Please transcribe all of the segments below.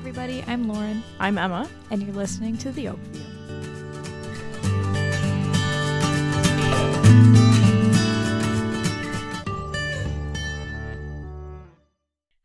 everybody. I'm Lauren. I'm Emma. And you're listening to The Oakview.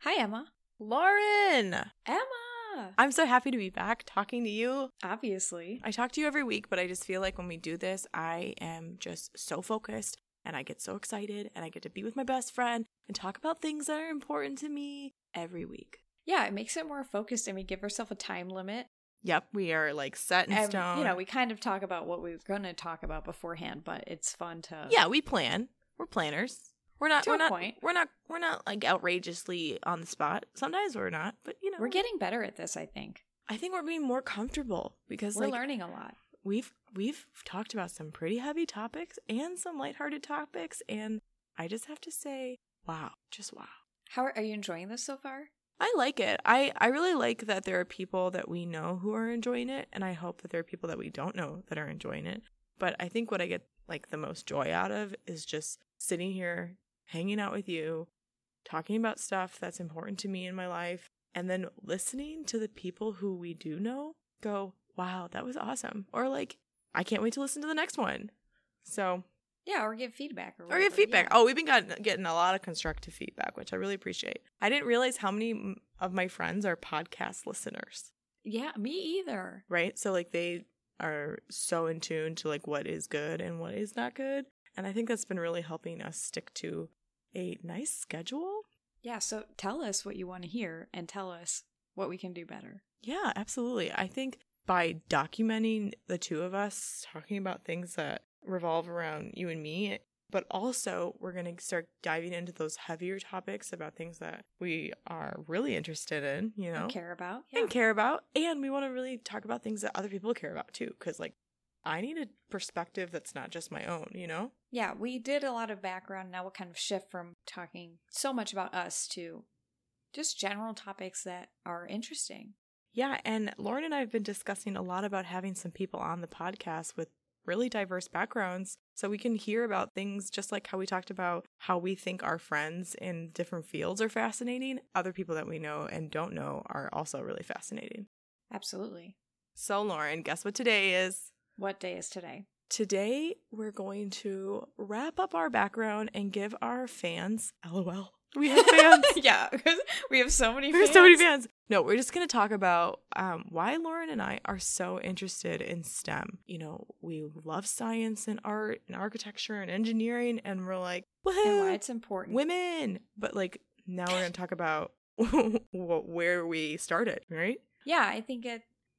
Hi, Emma. Lauren! Emma! I'm so happy to be back talking to you. Obviously. I talk to you every week, but I just feel like when we do this, I am just so focused and I get so excited and I get to be with my best friend and talk about things that are important to me every week. Yeah, it makes it more focused and we give ourselves a time limit. Yep, we are like set in stone. You know, we kind of talk about what we're going to talk about beforehand, but it's fun to... Yeah, we plan. We're planners. We're not like outrageously on the spot. Sometimes we're not, but you know. We're getting better at this, I think. I think we're being more comfortable because we're like, learning a lot. We've talked about some pretty heavy topics and some lighthearted topics, and I just have to say, wow, just wow. How are you enjoying this so far? I like it. I really like that there are people that we know who are enjoying it, and I hope that there are people that we don't know that are enjoying it. But I think what I get like the most joy out of is just sitting here, hanging out with you, talking about stuff that's important to me in my life, and then listening to the people who we do know go, wow, that was awesome. Or like, I can't wait to listen to the next one. So... Yeah, or give feedback. Or give feedback. Yeah. Oh, we've been getting a lot of constructive feedback, which I really appreciate. I didn't realize how many of my friends are podcast listeners. Yeah, me either. Right? So, like, they are so in tune to, like, what is good and what is not good. And I think that's been really helping us stick to a nice schedule. Yeah, so tell us what you want to hear and tell us what we can do better. Yeah, absolutely. I think by documenting the two of us talking about things that revolve around you and me, but also we're going to start diving into those heavier topics about things that we are really interested in, you know, and care about. Yeah. And care about, and we want to really talk about things that other people care about too, because like I need a perspective that's not just my own, you know. Yeah, we did a lot of background. Now we'll kind of shift from talking so much about us to just general topics that are interesting. Yeah, and Lauren and I have been discussing a lot about having some people on the podcast with really diverse backgrounds so we can hear about things just like how we talked about how we think our friends in different fields are fascinating. Other people that we know and don't know are also really fascinating. Absolutely. So Lauren, guess what today is? What day is today? Today we're going to wrap up our background and give our fans, LOL. We have fans. Yeah, we have so many fans. We have so many fans. No, we're just going to talk about why Lauren and I are so interested in STEM. You know, we love science and art and architecture and engineering, and we're like, woohoo! And why it's important. Women! But like, now we're going to talk about where we started, right? Yeah, I think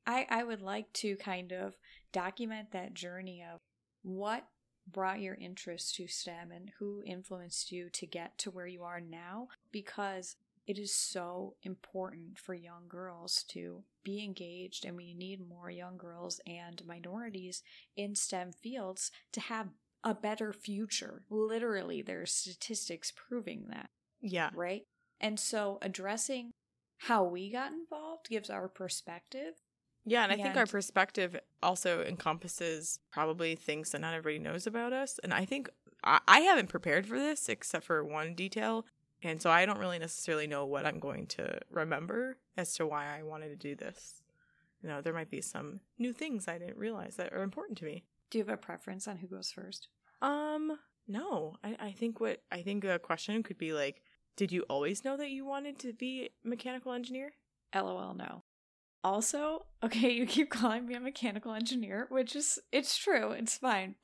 I would like to kind of document that journey of what brought your interest to STEM and who influenced you to get to where you are now, because it is so important for young girls to be engaged, and we need more young girls and minorities in STEM fields to have a better future. Literally, there's statistics proving that. Yeah. Right? And so addressing how we got involved gives our perspective. Yeah, and I think our perspective also encompasses probably things that not everybody knows about us. And I think I haven't prepared for this except for one detail. And so I don't really necessarily know what I'm going to remember as to why I wanted to do this. You know, there might be some new things I didn't realize that are important to me. Do you have a preference on who goes first? No. I think a question could be like, did you always know that you wanted to be a mechanical engineer? LOL, no. Also, okay, you keep calling me a mechanical engineer, which is, it's true. It's fine.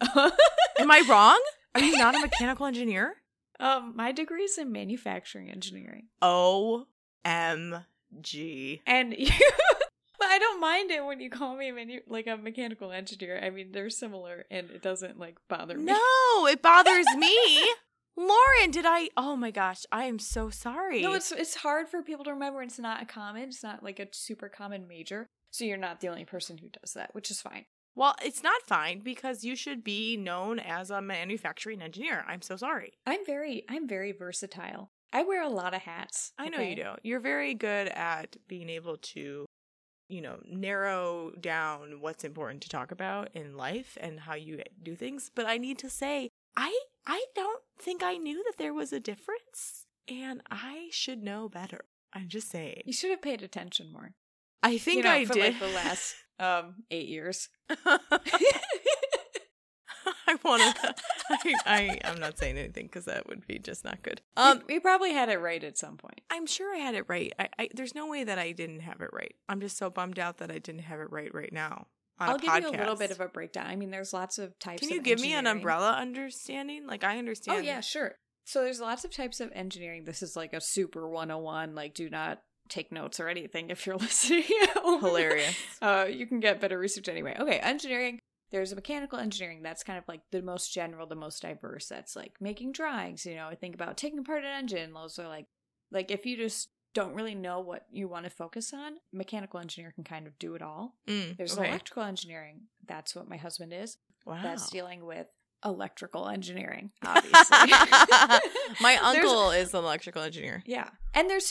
Am I wrong? Are you not a mechanical engineer? My degree is in manufacturing engineering. OMG. And you, but I don't mind it when you call me a mechanical engineer. I mean, they're similar and it doesn't like bother me. No, it bothers me. Lauren, oh my gosh, I am so sorry. No, it's hard for people to remember. It's not common. It's not like a super common major. So you're not the only person who does that, which is fine. Well, it's not fine because you should be known as a manufacturing engineer. I'm so sorry. I'm very versatile. I wear a lot of hats. I know you do. You're very good at being able to, you know, narrow down what's important to talk about in life and how you do things. But I need to say, I don't think I knew that there was a difference, and I should know better. I'm just saying. You should have paid attention more. I think I for did. For like the last 8 years. I wanted that. I'm not saying anything because that would be just not good. We probably had it right at some point. I'm sure I had it right. I there's no way that I didn't have it right. I'm just so bummed out that I didn't have it right now. I'll give you a little bit of a breakdown. I mean, there's lots of types. Can you give me an umbrella understanding? Like, I understand. Oh yeah, sure. So there's lots of types of engineering. This is like a super 101. Like, do not take notes or anything if you're listening. Hilarious. You can get better research anyway. Okay, engineering. There's a mechanical engineering that's kind of like the most general, the most diverse. That's like making drawings, you know, think about taking apart an engine. Those are like if you just don't really know what you want to focus on, mechanical engineer can kind of do it all. There's electrical engineering. That's what my husband is. Wow. That's dealing with electrical engineering, obviously. My uncle is an electrical engineer. Yeah. And there's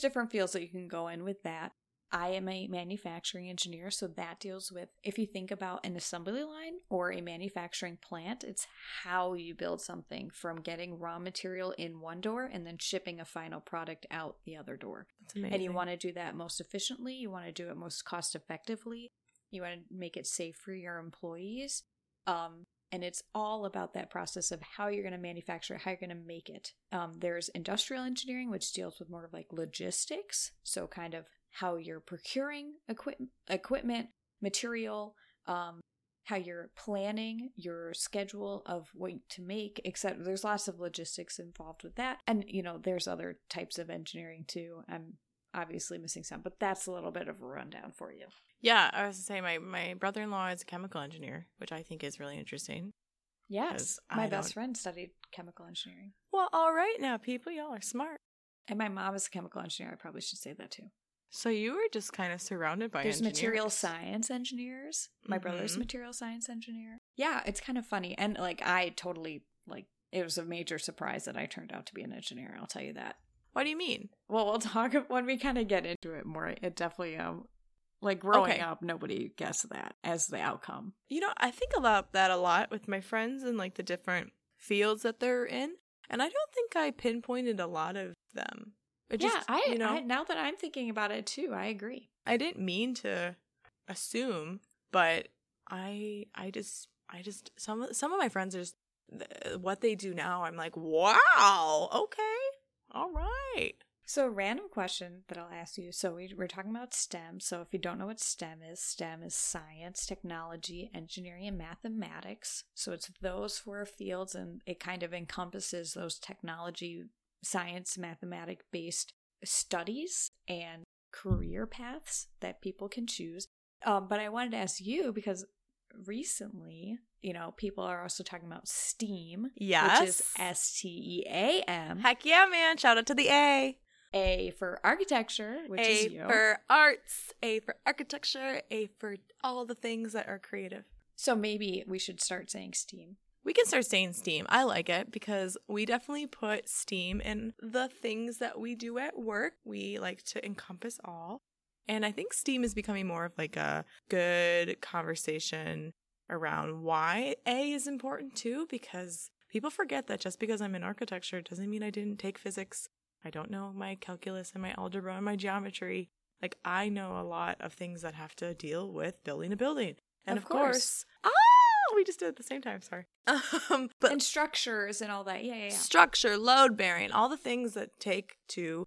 different fields that you can go in with that. I am a manufacturing engineer, so that deals with, if you think about an assembly line or a manufacturing plant, it's how you build something from getting raw material in one door and then shipping a final product out the other door. That's amazing. And you want to do that most efficiently. You want to do it most cost effectively. You want to make it safe for your employees. And it's all about that process of how you're going to manufacture it, how you're going to make it. There's industrial engineering, which deals with more of like logistics, so kind of how you're procuring equipment, material, how you're planning your schedule of what to make, except there's lots of logistics involved with that. And, you know, there's other types of engineering too. I'm obviously missing some, but that's a little bit of a rundown for you. Yeah, I was to say my brother-in-law is a chemical engineer, which I think is really interesting. Yes, my best friend studied chemical engineering. Well, all right now, people, y'all are smart. And my mom is a chemical engineer. I probably should say that too. So you were just kind of surrounded by engineers. There's material science engineers. My brother's material science engineer. Yeah, it's kind of funny. And like, I totally, like, it was a major surprise that I turned out to be an engineer. I'll tell you that. What do you mean? Well, we'll talk when we kind of get into it more. It definitely, like growing up, nobody guessed that as the outcome. You know, I think about that a lot with my friends and like the different fields that they're in. And I don't think I pinpointed a lot of them. Now that I'm thinking about it too, I agree. I didn't mean to assume, but I just some of my friends are just what they do now. I'm like, wow, okay, all right. So, random question that I'll ask you. So we're talking about STEM. So if you don't know what STEM is science, technology, engineering, and mathematics. So it's those four fields, and it kind of encompasses those technology, science, mathematic-based studies and career paths that people can choose. But I wanted to ask you, because recently, you know, people are also talking about STEAM, yes, which is STEAM. Heck yeah, man. Shout out to the A. A for architecture, which is you. A for arts, A for architecture, A for all the things that are creative. So maybe we should start saying STEAM. We can start saying STEAM. I like it because we definitely put STEAM in the things that we do at work. We like to encompass all. And I think STEAM is becoming more of like a good conversation around why A is important too, because people forget that just because I'm in architecture doesn't mean I didn't take physics. I don't know my calculus and my algebra and my geometry. Like, I know a lot of things that have to deal with building a building. And of course we just did it at the same time, sorry. But and structures and all that. Yeah. Structure, load bearing, all the things that take to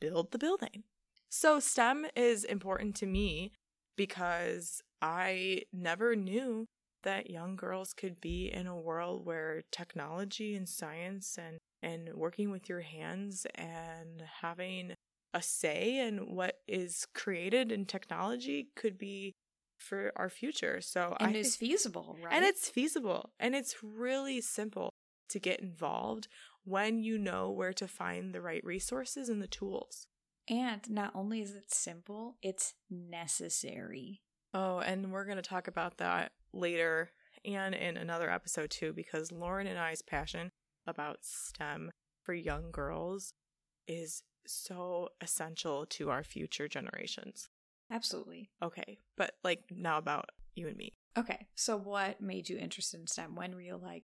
build the building. So STEM is important to me because I never knew that young girls could be in a world where technology and science and working with your hands and having a say in what is created in technology could be for our future. So and it's feasible, right? And it's feasible. And it's really simple to get involved when you know where to find the right resources and the tools. And not only is it simple, it's necessary. Oh, and we're going to talk about that later and in another episode too, because Lauren and I's passion about STEM for young girls is so essential to our future generations. Absolutely. Okay. But like, now about you and me. Okay. So what made you interested in STEM? When were you like,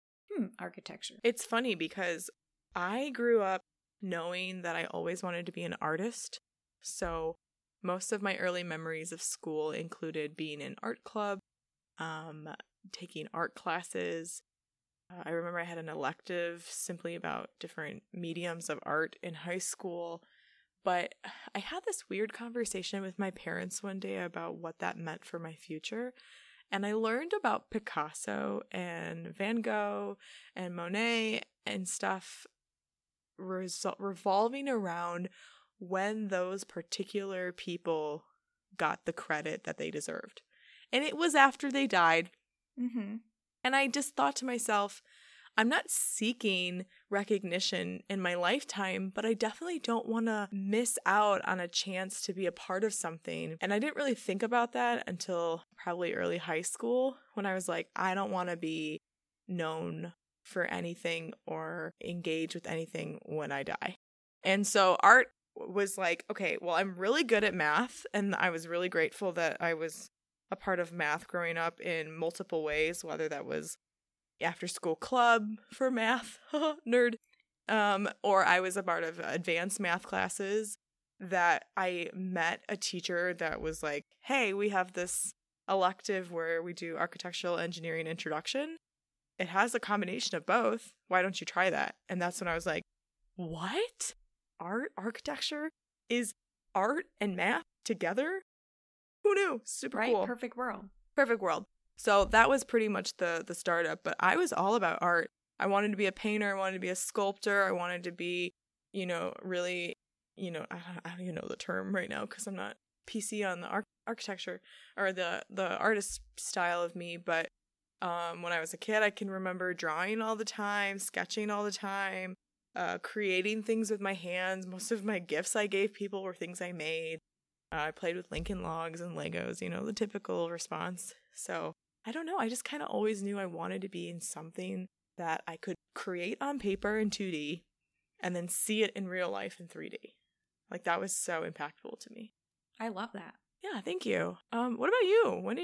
architecture? It's funny because I grew up knowing that I always wanted to be an artist. So Most of my early memories of school included being in art club, taking art classes. I remember I had an elective simply about different mediums of art in high school. But I had this weird conversation with my parents one day about what that meant for my future. And I learned about Picasso and Van Gogh and Monet and stuff revolving around when those particular people got the credit that they deserved. And it was after they died. Mm-hmm. And I just thought to myself, I'm not seeking recognition in my lifetime, but I definitely don't want to miss out on a chance to be a part of something. And I didn't really think about that until probably early high school when I was like, I don't want to be known for anything or engage with anything when I die. And so art was like, okay, well, I'm really good at math. And I was really grateful that I was a part of math growing up in multiple ways, whether that was after school club for math, nerd, or I was a part of advanced math classes that I met a teacher that was like, hey, we have this elective where we do architectural engineering introduction. It has a combination of both. Why don't you try that? And that's when I was like, what? Art, architecture? Is art and math together? Who knew? Super right, cool. Perfect world. Perfect world. So that was pretty much the startup, but I was all about art. I wanted to be a painter. I wanted to be a sculptor. I wanted to be, really, I don't even know the term right now because I'm not PC on the architecture or the artist style of me. But when I was a kid, I can remember drawing all the time, sketching all the time, creating things with my hands. Most of my gifts I gave people were things I made. I played with Lincoln Logs and Legos, the typical response. So I don't know. I just kind of always knew I wanted to be in something that I could create on paper in 2D and then see it in real life in 3D. Like, that was so impactful to me. I love that. Yeah, thank you. What about you?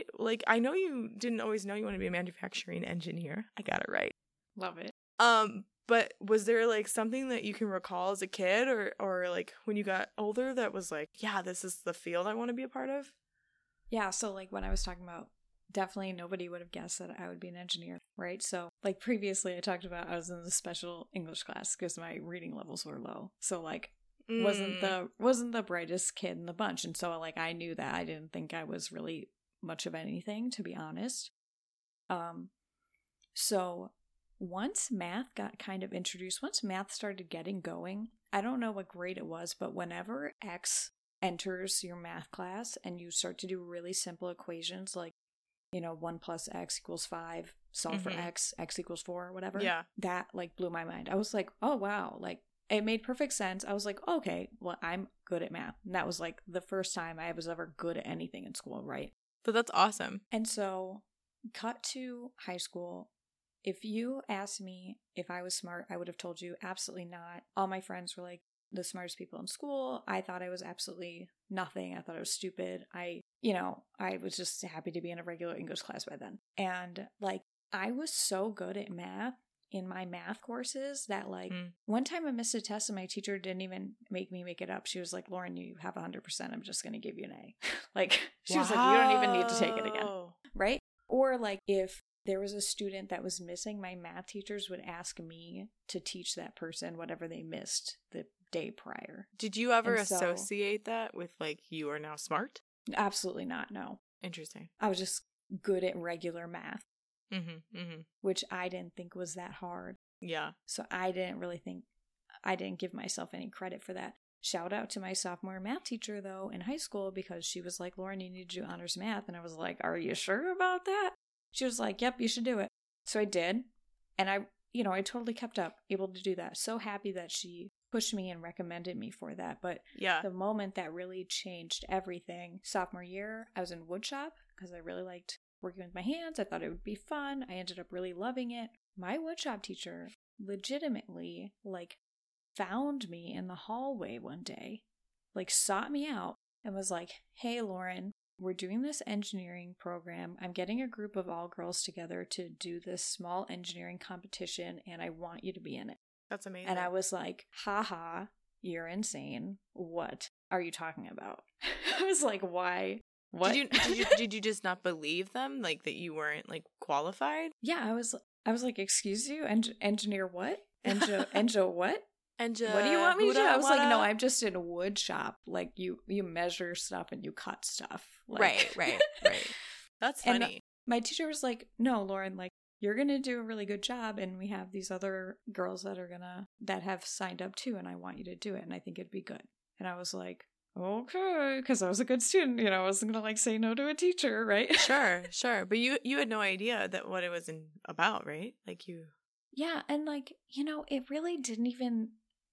I know you didn't always know you wanted to be a manufacturing engineer. I got it right. Love it. But was there something that you can recall as a kid or when you got older that was like, yeah, this is the field I want to be a part of? Yeah. So when I was talking about, definitely nobody would have guessed that I would be an engineer, right? So previously I talked about I was in the special English class because my reading levels were low. So wasn't the brightest kid in the bunch. And so I knew that I didn't think I was really much of anything, to be honest. So once math got kind of introduced, once math started getting going, I don't know what grade it was, but whenever X enters your math class and you start to do really simple equations 1 plus X equals 5, solve for X, X equals 4, whatever, yeah, that blew my mind. I was like, oh, wow, it made perfect sense. I was like, okay, well, I'm good at math. And that was the first time I was ever good at anything in school, right? So that's awesome. And so cut to high school. If you asked me if I was smart, I would have told you absolutely not. All my friends were the smartest people in school. I thought I was absolutely nothing. I thought I was stupid. I was just happy to be in a regular English class by then. And I was so good at math in my math courses that one time I missed a test and my teacher didn't even make me make it up. She was like, Lauren, you have 100%. I'm just going to give you an A. She wow. was like, you don't even need to take it again. Right? Or if there was a student that was missing, my math teachers would ask me to teach that person whatever they missed the day prior. Did you ever associate that with you are now smart? Absolutely not. No. Interesting. I was just good at regular math, which I didn't think was that hard. Yeah. So I didn't give myself any credit for that. Shout out to my sophomore math teacher, though, in high school, because she was like, Lauren, you need to do honors math. And I was like, are you sure about that? She was like, yep, you should do it. So I did. And I totally kept up, able to do that. So happy that she pushed me and recommended me for that. But yeah, the moment that really changed everything, sophomore year, I was in woodshop because I really liked working with my hands. I thought it would be fun. I ended up really loving it. My woodshop teacher legitimately found me in the hallway one day, sought me out and was like, hey, Lauren, we're doing this engineering program. I'm getting a group of all girls together to do this small engineering competition, and I want you to be in it. That's amazing. And I was like, haha, you're insane. What are you talking about? I was like, why? What? Did you just not believe them? Like that you weren't like qualified? Yeah, I was like, excuse you, engineer what? Enjo what? Enja, what do you want me to do? I was like, no, I'm just in a wood shop. Like you measure stuff and you cut stuff. Like, right. That's funny. And my teacher was like, no, Lauren, like you're gonna do a really good job, and we have these other girls that have signed up too, and I want you to do it, and I think it'd be good. And I was like, okay, because I was a good student, you know, I wasn't gonna like say no to a teacher, right? Sure. But you had no idea that what it was about, right? Like you. Yeah, and like, you know, it really didn't even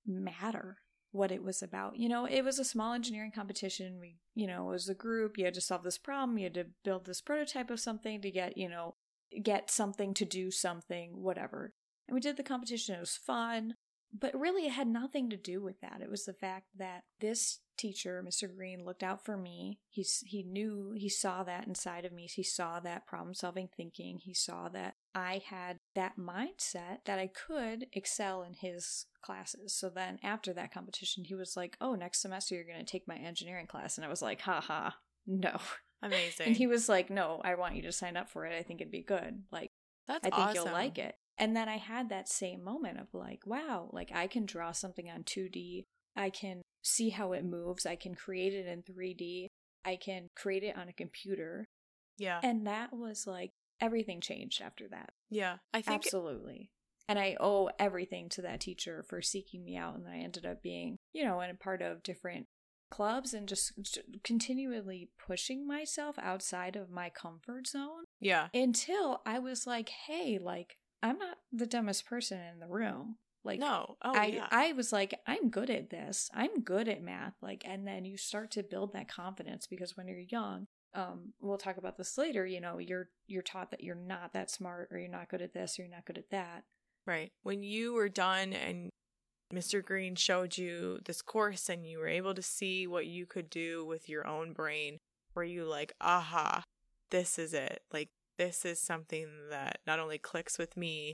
matter what it was about. You know, it was a small engineering competition. We, you know, it was a group. You had to solve this problem. You had to build this prototype of something to get, you know, get something to do something, whatever. And we did the competition. It was fun. But really, it had nothing to do with that. It was the fact that this teacher, Mr. Green, looked out for me. He knew, he saw that inside of me. He saw that problem-solving thinking. He saw that I had that mindset that I could excel in his classes. So then after that competition, he was like, oh, next semester you're going to take my engineering class. And I was like, haha, no. Amazing. And he was like, no, I want you to sign up for it. I think it'd be good. Like, that's awesome. I think you'll like it. And then I had that same moment of like, wow, like I can draw something on 2D. I can see how it moves. I can create it in 3D. I can create it on a computer. Yeah. And that was like, everything changed after that. Yeah, I think. Absolutely. And I owe everything to that teacher for seeking me out. And I ended up being, you know, and a part of different clubs and just continually pushing myself outside of my comfort zone. Yeah. Until I was like, hey, like, I'm not the dumbest person in the room. Like, no. Oh, yeah. I was like, I'm good at this. I'm good at math. Like, and then you start to build that confidence because when you're young, we'll talk about this later, you know, you're taught that you're not that smart or you're not good at this or you're not good at that. Right. When you were done and Mr. Green showed you this course and you were able to see what you could do with your own brain, were you like, aha, this is it. Like, this is something that not only clicks with me,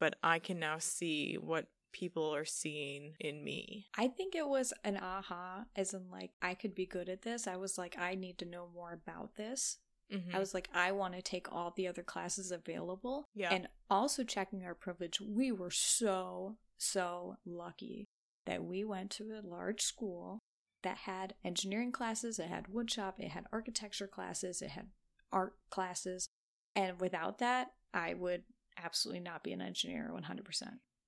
but I can now see what people are seeing in me. I think it was an aha, as in like, I could be good at this. I was like, I need to know more about this. Mm-hmm. I was like, I want to take all the other classes available. Yeah. And also checking our privilege, we were so lucky that we went to a large school that had engineering classes, it had woodshop, it had architecture classes, it had art classes. And without that, I would absolutely not be an engineer 100%.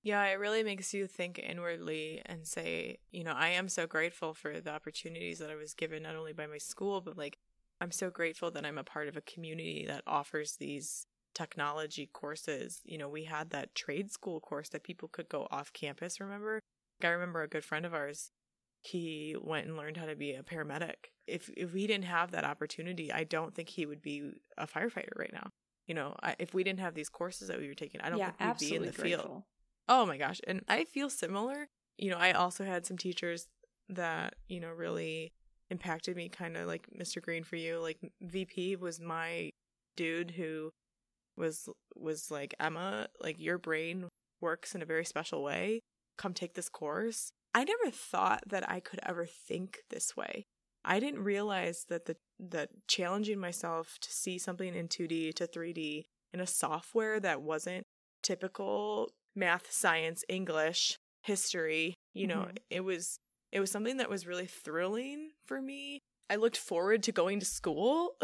Yeah, it really makes you think inwardly and say, you know, I am so grateful for the opportunities that I was given, not only by my school, but like, I'm so grateful that I'm a part of a community that offers these technology courses. You know, we had that trade school course that people could go off campus, remember? I remember a good friend of ours, he went and learned how to be a paramedic. If we didn't have that opportunity, I don't think he would be a firefighter right now. You know, if we didn't have these courses that we were taking, I don't think we'd be in the field. Oh my gosh. And I feel similar. You know, I also had some teachers that, you know, really impacted me, kind of like Mr. Green for you. Like VP was my dude who was like, Emma, like your brain works in a very special way. Come take this course. I never thought that I could ever think this way. I didn't realize that that challenging myself to see something in 2D to 3D in a software that wasn't typical math, science, English, history, you know, mm-hmm. it was something that was really thrilling for me. I looked forward to going to school.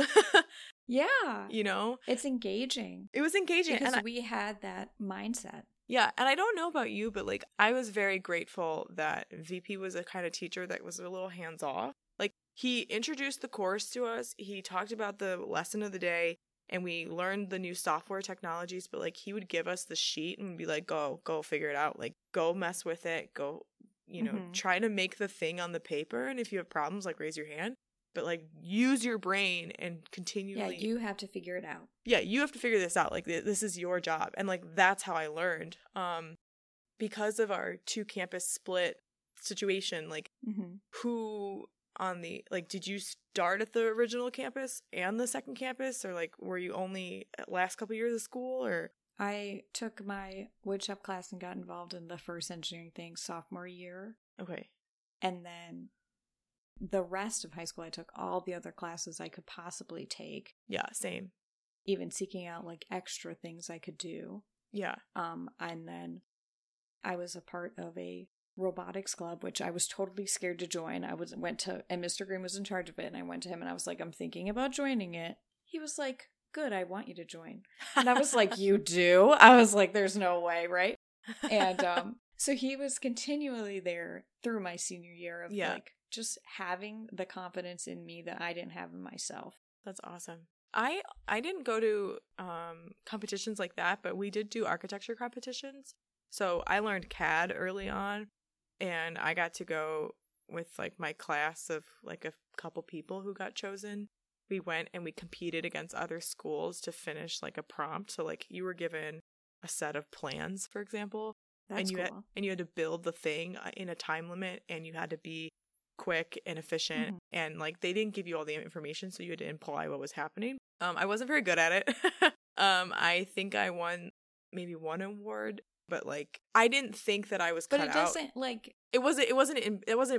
Yeah. You know, it's engaging. It was engaging. Because we had that mindset. Yeah. And I don't know about you, but like, I was very grateful that VP was a kind of teacher that was a little hands-off. Like, he introduced the course to us. He talked about the lesson of the day and we learned the new software technologies, but like, he would give us the sheet and be like, go figure it out. Like, go mess with it. Go, you know, mm-hmm. try to make the thing on the paper. And if you have problems, like raise your hand, but like use your brain and continually. Yeah, you have to figure it out. Yeah. You have to figure this out. Like this is your job. And like, that's how I learned, because of our 2-campus split situation, like mm-hmm. who on the, like, did you start at the original campus and the second campus, or like were you only at last couple of years of school? Or I took my woodshop class and got involved in the first engineering thing sophomore year. Okay. And then the rest of high school, I took all the other classes I could possibly take. Yeah, same. Even seeking out like extra things I could do. Yeah. And then I was a part of a robotics club, which I was totally scared to join. And Mr. Green was in charge of it, and I went to him and I was like, I'm thinking about joining it. He was like, good, I want you to join. And I was like, you do? I was like, there's no way, right? And so he was continually there through my senior year of like just having the confidence in me that I didn't have in myself. That's awesome. I didn't go to competitions like that, but we did do architecture competitions. So I learned CAD early on, and I got to go with like my class of like a couple people who got chosen. We went and we competed against other schools to finish like a prompt. So like you were given a set of plans, for example, and you had to build the thing in a time limit, and you had to be quick and efficient. Mm-hmm. And like they didn't give you all the information, so you had to imply what was happening. I wasn't very good at it. I think I won maybe one award, but like I didn't think that I was cut out. But it doesn't like it wasn't important. That wasn't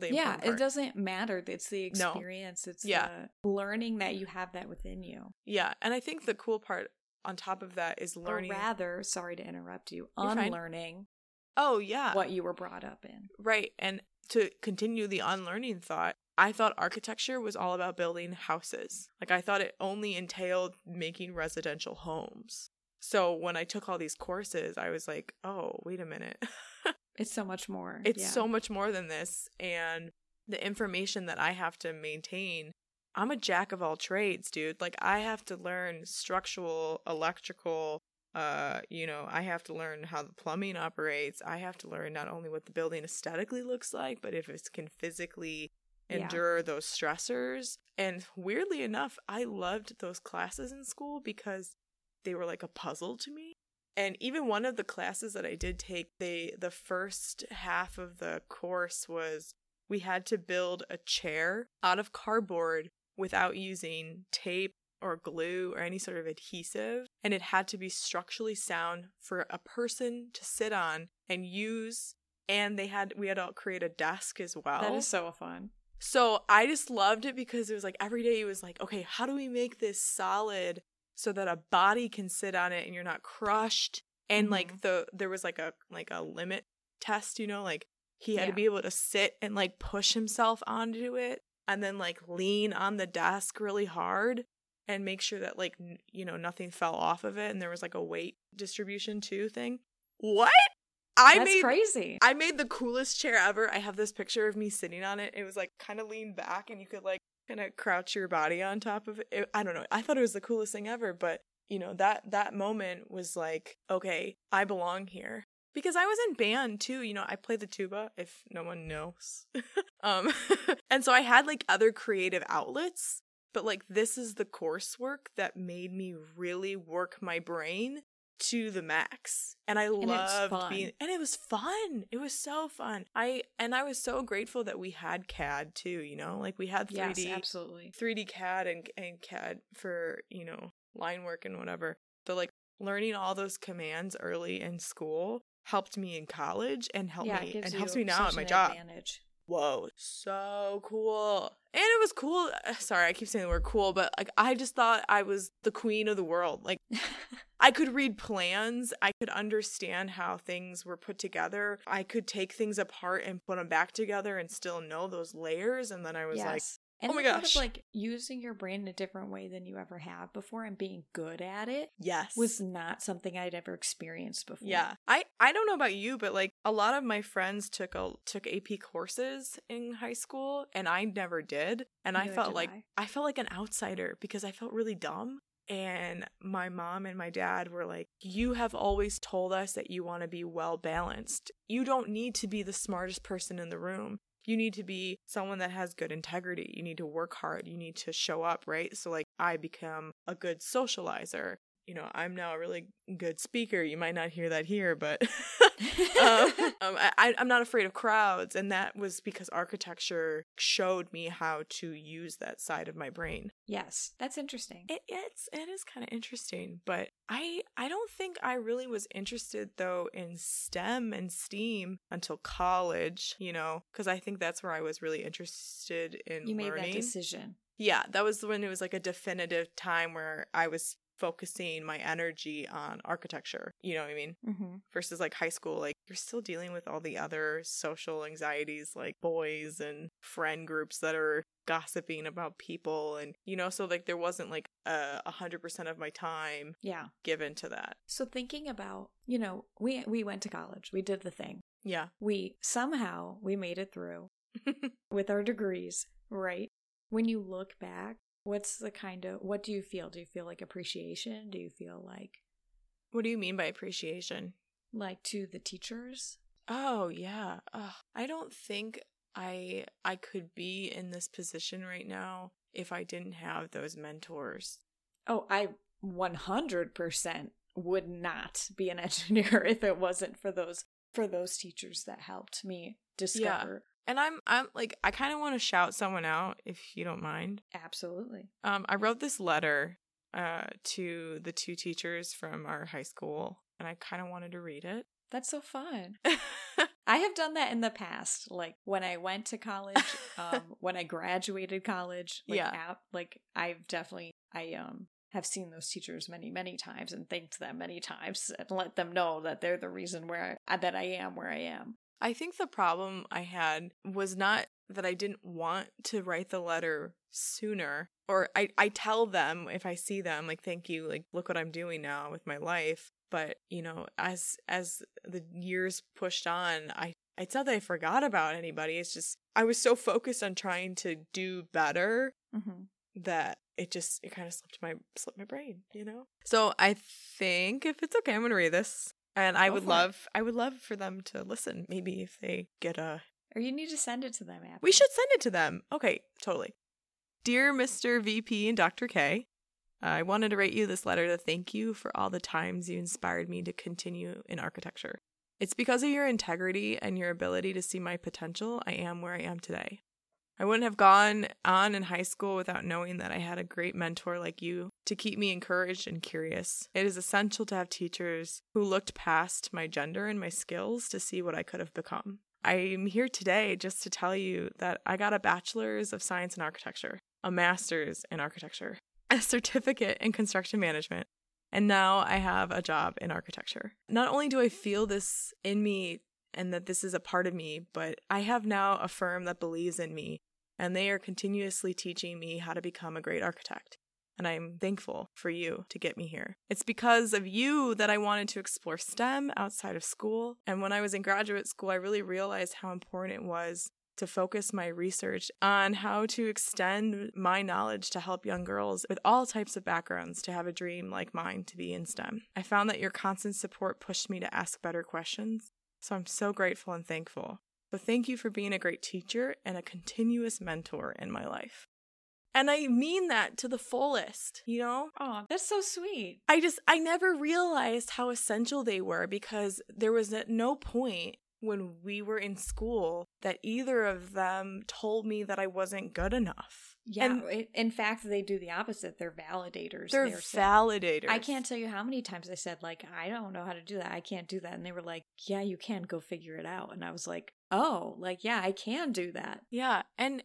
the important part. It doesn't matter. It's the experience. No. It's the learning that you have that within you. Yeah, and I think the cool part on top of that is learning. Or rather, sorry to interrupt you, unlearning. Oh yeah, what you were brought up in. Right, and to continue the unlearning thought, I thought architecture was all about building houses. Like I thought it only entailed making residential homes. So when I took all these courses, I was like, oh, wait a minute. It's so much more. It's so much more than this. And the information that I have to maintain, I'm a jack of all trades, dude. Like I have to learn structural, electrical, I have to learn how the plumbing operates. I have to learn not only what the building aesthetically looks like, but if it can physically endure those stressors. And weirdly enough, I loved those classes in school because they were like a puzzle to me. And even one of the classes that I did take, the first half of the course was we had to build a chair out of cardboard without using tape or glue or any sort of adhesive. And it had to be structurally sound for a person to sit on and use. And we had to create a desk as well. That is so fun. So I just loved it because it was like every day it was like, okay, how do we make this solid so that a body can sit on it and you're not crushed? And mm-hmm. like there was like a limit test, like he had to be able to sit and like push himself onto it and then like lean on the desk really hard and make sure that like nothing fell off of it. And there was like a weight distribution too thing. What? That's crazy. I made the coolest chair ever. I have this picture of me sitting on it. It was like kind of leaned back and you could like kind of crouch your body on top of it. I don't know. I thought it was the coolest thing ever, but that moment was like, okay, I belong here. Because I was in band too, I played the tuba, if no one knows. And so I had like other creative outlets, but like this is the coursework that made me really work my brain to the max. And I loved being, and it was fun. It was so fun. I was so grateful that we had CAD too, like we had 3D, yes, absolutely. 3D CAD and CAD for, line work and whatever. But like learning all those commands early in school helped me in college and helps me now at my job. Advantage. Whoa, so cool. And it was cool. Sorry, I keep saying the word cool, but like I just thought I was the queen of the world. Like I could read plans. I could understand how things were put together. I could take things apart and put them back together and still know those layers. And then I was like, oh my gosh. Sort of like using your brain in a different way than you ever have before and being good at it. Yes. Was not something I'd ever experienced before. Yeah. I don't know about you, but like a lot of my friends took AP courses in high school and I never did. And I felt like an outsider because I felt really dumb. And my mom and my dad were like, you have always told us that you want to be well balanced. You don't need to be the smartest person in the room. You need to be someone that has good integrity. You need to work hard. You need to show up, right? So like I become a good socializer. you know, I'm now a really good speaker. You might not hear that here, but I'm not afraid of crowds. And that was because architecture showed me how to use that side of my brain. Yes, that's interesting. It is kind of interesting, but I don't think I really was interested, though, in STEM and STEAM until college, you know, because I think that's where I was really interested in learning. You made that decision. Yeah, that was when it was like a definitive time where I was focusing my energy on architecture, you know what I mean? Mm-hmm. Versus like high school, like you're still dealing with all the other social anxieties, like boys and friend groups that are gossiping about people. And, you know, so like there wasn't like 100% of my time given to that. So thinking about, you know, we went to college, we did the thing. Yeah. We somehow made it through with our degrees, right? When you look back, what do you feel? Do you feel like appreciation? Do you feel like... What do you mean by appreciation? Like to the teachers? Oh, yeah. Ugh. I don't think I could be in this position right now if I didn't have those mentors. Oh, I 100% would not be an engineer if it wasn't for those teachers that helped me discover... Yeah. And I'm like, I kind of want to shout someone out, if you don't mind. Absolutely. I wrote this letter to the two teachers from our high school, and I kind of wanted to read it. That's so fun. I have done that in the past, like when I went to college, when I graduated college. Like, yeah. I have seen those teachers many, many times and thanked them many times and let them know that they're the reason that I am where I am. I think the problem I had was not that I didn't want to write the letter sooner, or I tell them if I see them, like, thank you, like, look what I'm doing now with my life. But, you know, as the years pushed on, it's not that I forgot about anybody. It's just I was so focused on trying to do better mm-hmm. that it kind of slipped my brain, you know? So I think, if it's okay, I'm going to read this. And I would love for them to listen, maybe if they get a... Or you need to send it to them after. We should send it to them. Okay, totally. Dear Mr. VP and Dr. K, I wanted to write you this letter to thank you for all the times you inspired me to continue in architecture. It's because of your integrity and your ability to see my potential I am where I am today. I wouldn't have gone on in high school without knowing that I had a great mentor like you to keep me encouraged and curious. It is essential to have teachers who looked past my gender and my skills to see what I could have become. I'm here today just to tell you that I got a bachelor's of science in architecture, a master's in architecture, a certificate in construction management, and now I have a job in architecture. Not only do I feel this in me and that this is a part of me, but I have now a firm that believes in me. And they are continuously teaching me how to become a great architect. And I'm thankful for you to get me here. It's because of you that I wanted to explore STEM outside of school. And when I was in graduate school, I really realized how important it was to focus my research on how to extend my knowledge to help young girls with all types of backgrounds to have a dream like mine to be in STEM. I found that your constant support pushed me to ask better questions. So I'm so grateful and thankful. So thank you for being a great teacher and a continuous mentor in my life. And I mean that to the fullest, you know? Oh, that's so sweet. I never realized how essential they were, because there was at no point when we were in school that either of them told me that I wasn't good enough. Yeah. And in fact, they do the opposite. They're validators. They're validators. I can't tell you how many times I said, like, I don't know how to do that. I can't do that. And they were like, yeah, you can. Go figure it out. And I was like, oh, like, yeah, I can do that. Yeah. And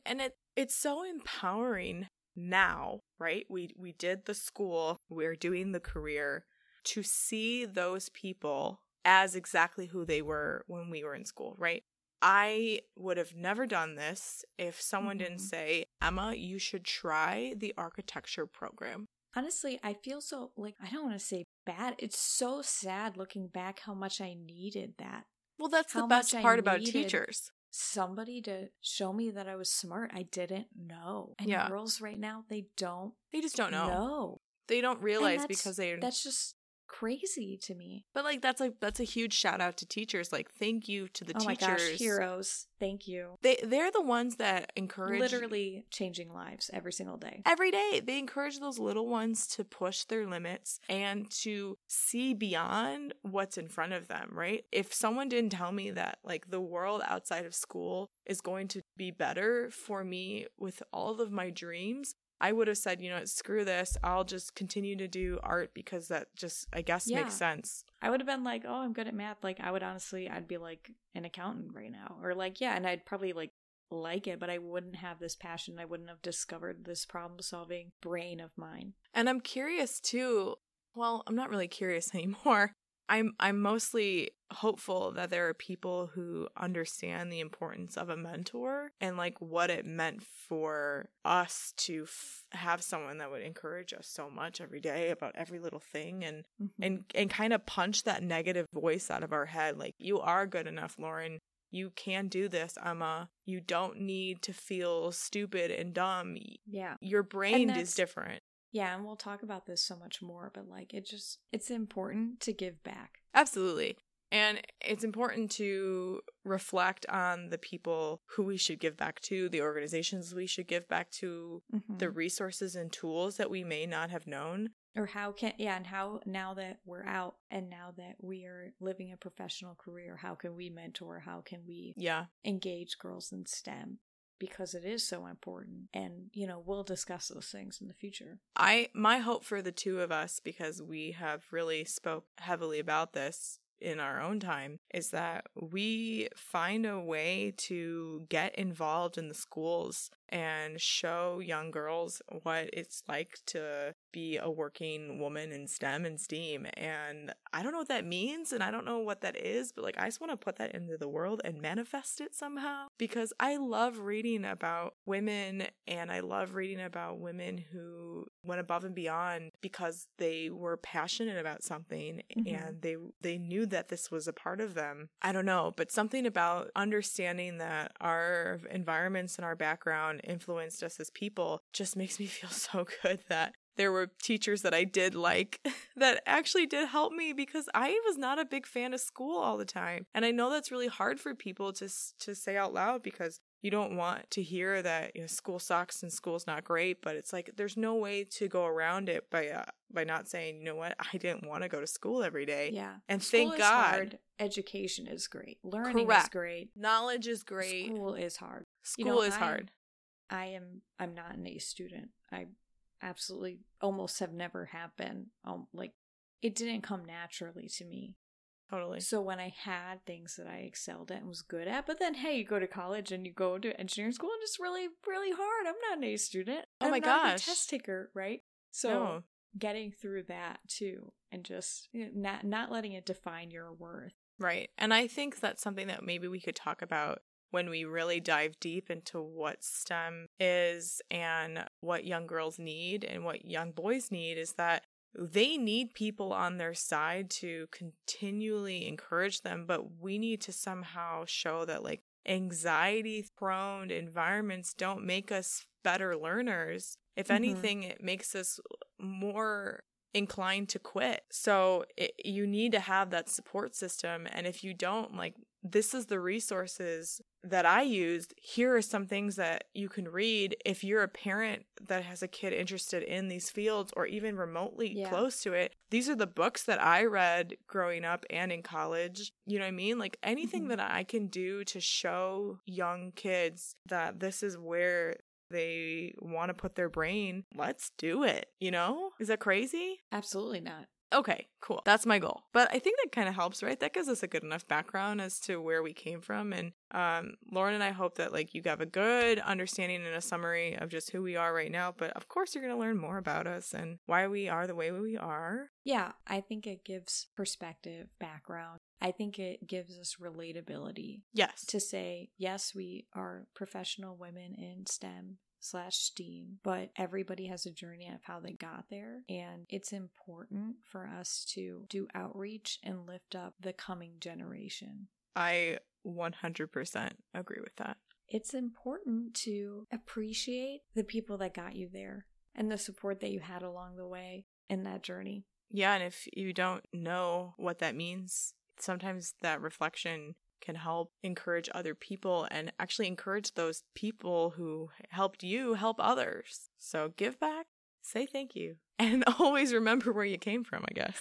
it's so empowering now, right? We did the school. We're doing the career. To see those people as exactly who they were when we were in school, right? I would have never done this if someone mm-hmm. didn't say, Emma, you should try the architecture program. Honestly, I feel so, like, I don't want to say bad. It's so sad looking back how much I needed that. Well, that's the best part about teachers. Somebody to show me that I was smart. I didn't know. And girls right now, they just don't know. They don't realize because they're... That's just crazy to me. But like that's a huge shout out to teachers. Like, thank you to the teachers. Oh my gosh, heroes. Thank you. They're the ones that encourage, literally changing lives every single day. Every day. They encourage those little ones to push their limits and to see beyond what's in front of them, right? If someone didn't tell me that like the world outside of school is going to be better for me with all of my dreams, I would have said, you know, screw this. I'll just continue to do art because that just, I guess, makes sense. I would have been like, oh, I'm good at math. Like, I would honestly, I'd be like an accountant right now. Or like, yeah, and I'd probably like it, but I wouldn't have this passion. I wouldn't have discovered this problem-solving brain of mine. And I'm curious too. Well, I'm not really curious anymore. I'm mostly hopeful that there are people who understand the importance of a mentor and like what it meant for us to have someone that would encourage us so much every day about every little thing and mm-hmm. and kind of punch that negative voice out of our head. Like, you are good enough, Lauren. You can do this, Emma. You don't need to feel stupid and dumb. Yeah, your brain is different. Yeah, and we'll talk about this so much more, but like it's important to give back. Absolutely. And it's important to reflect on the people who we should give back to, the organizations we should give back to, mm-hmm. the resources and tools that we may not have known. Or how now that we're out and now that we are living a professional career, how can we mentor? How can we engage girls in STEM? Because it is so important. And, you know, we'll discuss those things in the future. My hope for the two of us, because we have really spoke heavily about this in our own time, is that we find a way to get involved in the schools and show young girls what it's like to be a working woman in STEM and STEAM. And I don't know what that means and I don't know what that is, but like I just want to put that into the world and manifest it somehow, because I love reading about women and I love reading about women who went above and beyond because they were passionate about something mm-hmm. and they knew that this was a part of them. I don't know, but something about understanding that our environments and our background influenced us as people just makes me feel so good that there were teachers that I did like that actually did help me, because I was not a big fan of school all the time. And I know that's really hard for people to say out loud, because you don't want to hear that, you know, school sucks and school's not great, but it's like there's no way to go around it by not saying, you know what, I didn't want to go to school every day. Yeah. And school, thank God, hard. Education is great. Learning is great. Knowledge is great. School is hard. School is hard. I'm not an A student. I absolutely almost have never have been. Like, it didn't come naturally to me. Totally. So when I had things that I excelled at and was good at, but then, hey, you go to college and you go to engineering school and it's really, really hard. I'm not an A student. Oh my gosh. I'm not a test taker, right? So getting through that too, and just not letting it define your worth. Right. And I think that's something that maybe we could talk about when we really dive deep into what STEM is and what young girls need and what young boys need, is that they need people on their side to continually encourage them, but we need to somehow show that like anxiety-prone environments don't make us better learners. If mm-hmm. anything, it makes us more inclined to quit. So you need to have that support system. And if you don't, like, this is the resources that I used. Here are some things that you can read if you're a parent that has a kid interested in these fields or even remotely close to it. These are the books that I read growing up and in college. You know what I mean? Like, anything mm-hmm. that I can do to show young kids that this is where they want to put their brain, let's do it. You know? Is that crazy? Absolutely not. Okay, cool. That's my goal. But I think that kind of helps, right? That gives us a good enough background as to where we came from. And Lauren and I hope that like you have a good understanding and a summary of just who we are right now. But of course, you're going to learn more about us and why we are the way we are. Yeah, I think it gives perspective, background. I think it gives us relatability. Yes. To say, yes, we are professional women in STEM/STEAM, but everybody has a journey of how they got there, and it's important for us to do outreach and lift up the coming generation. I 100% agree with that. It's important to appreciate the people that got you there and the support that you had along the way in that journey. Yeah, and if you don't know what that means, sometimes that reflection can help encourage other people and actually encourage those people who helped you help others. So give back, say thank you, and always remember where you came from, I guess.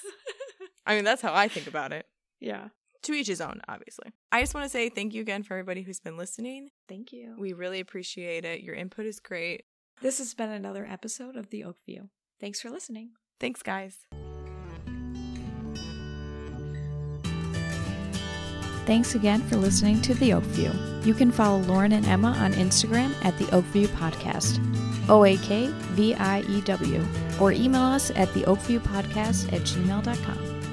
I mean, that's how I think about it. Yeah. To each his own, obviously. I just want to say thank you again for everybody who's been listening. Thank you. We really appreciate it. Your input is great. This has been another episode of The Oakview. Thanks for listening. Thanks, guys. Thanks again for listening to The Oakview. You can follow Lauren and Emma on Instagram at The Oakview Podcast, OAKVIEW, or email us at theoakviewpodcast@gmail.com.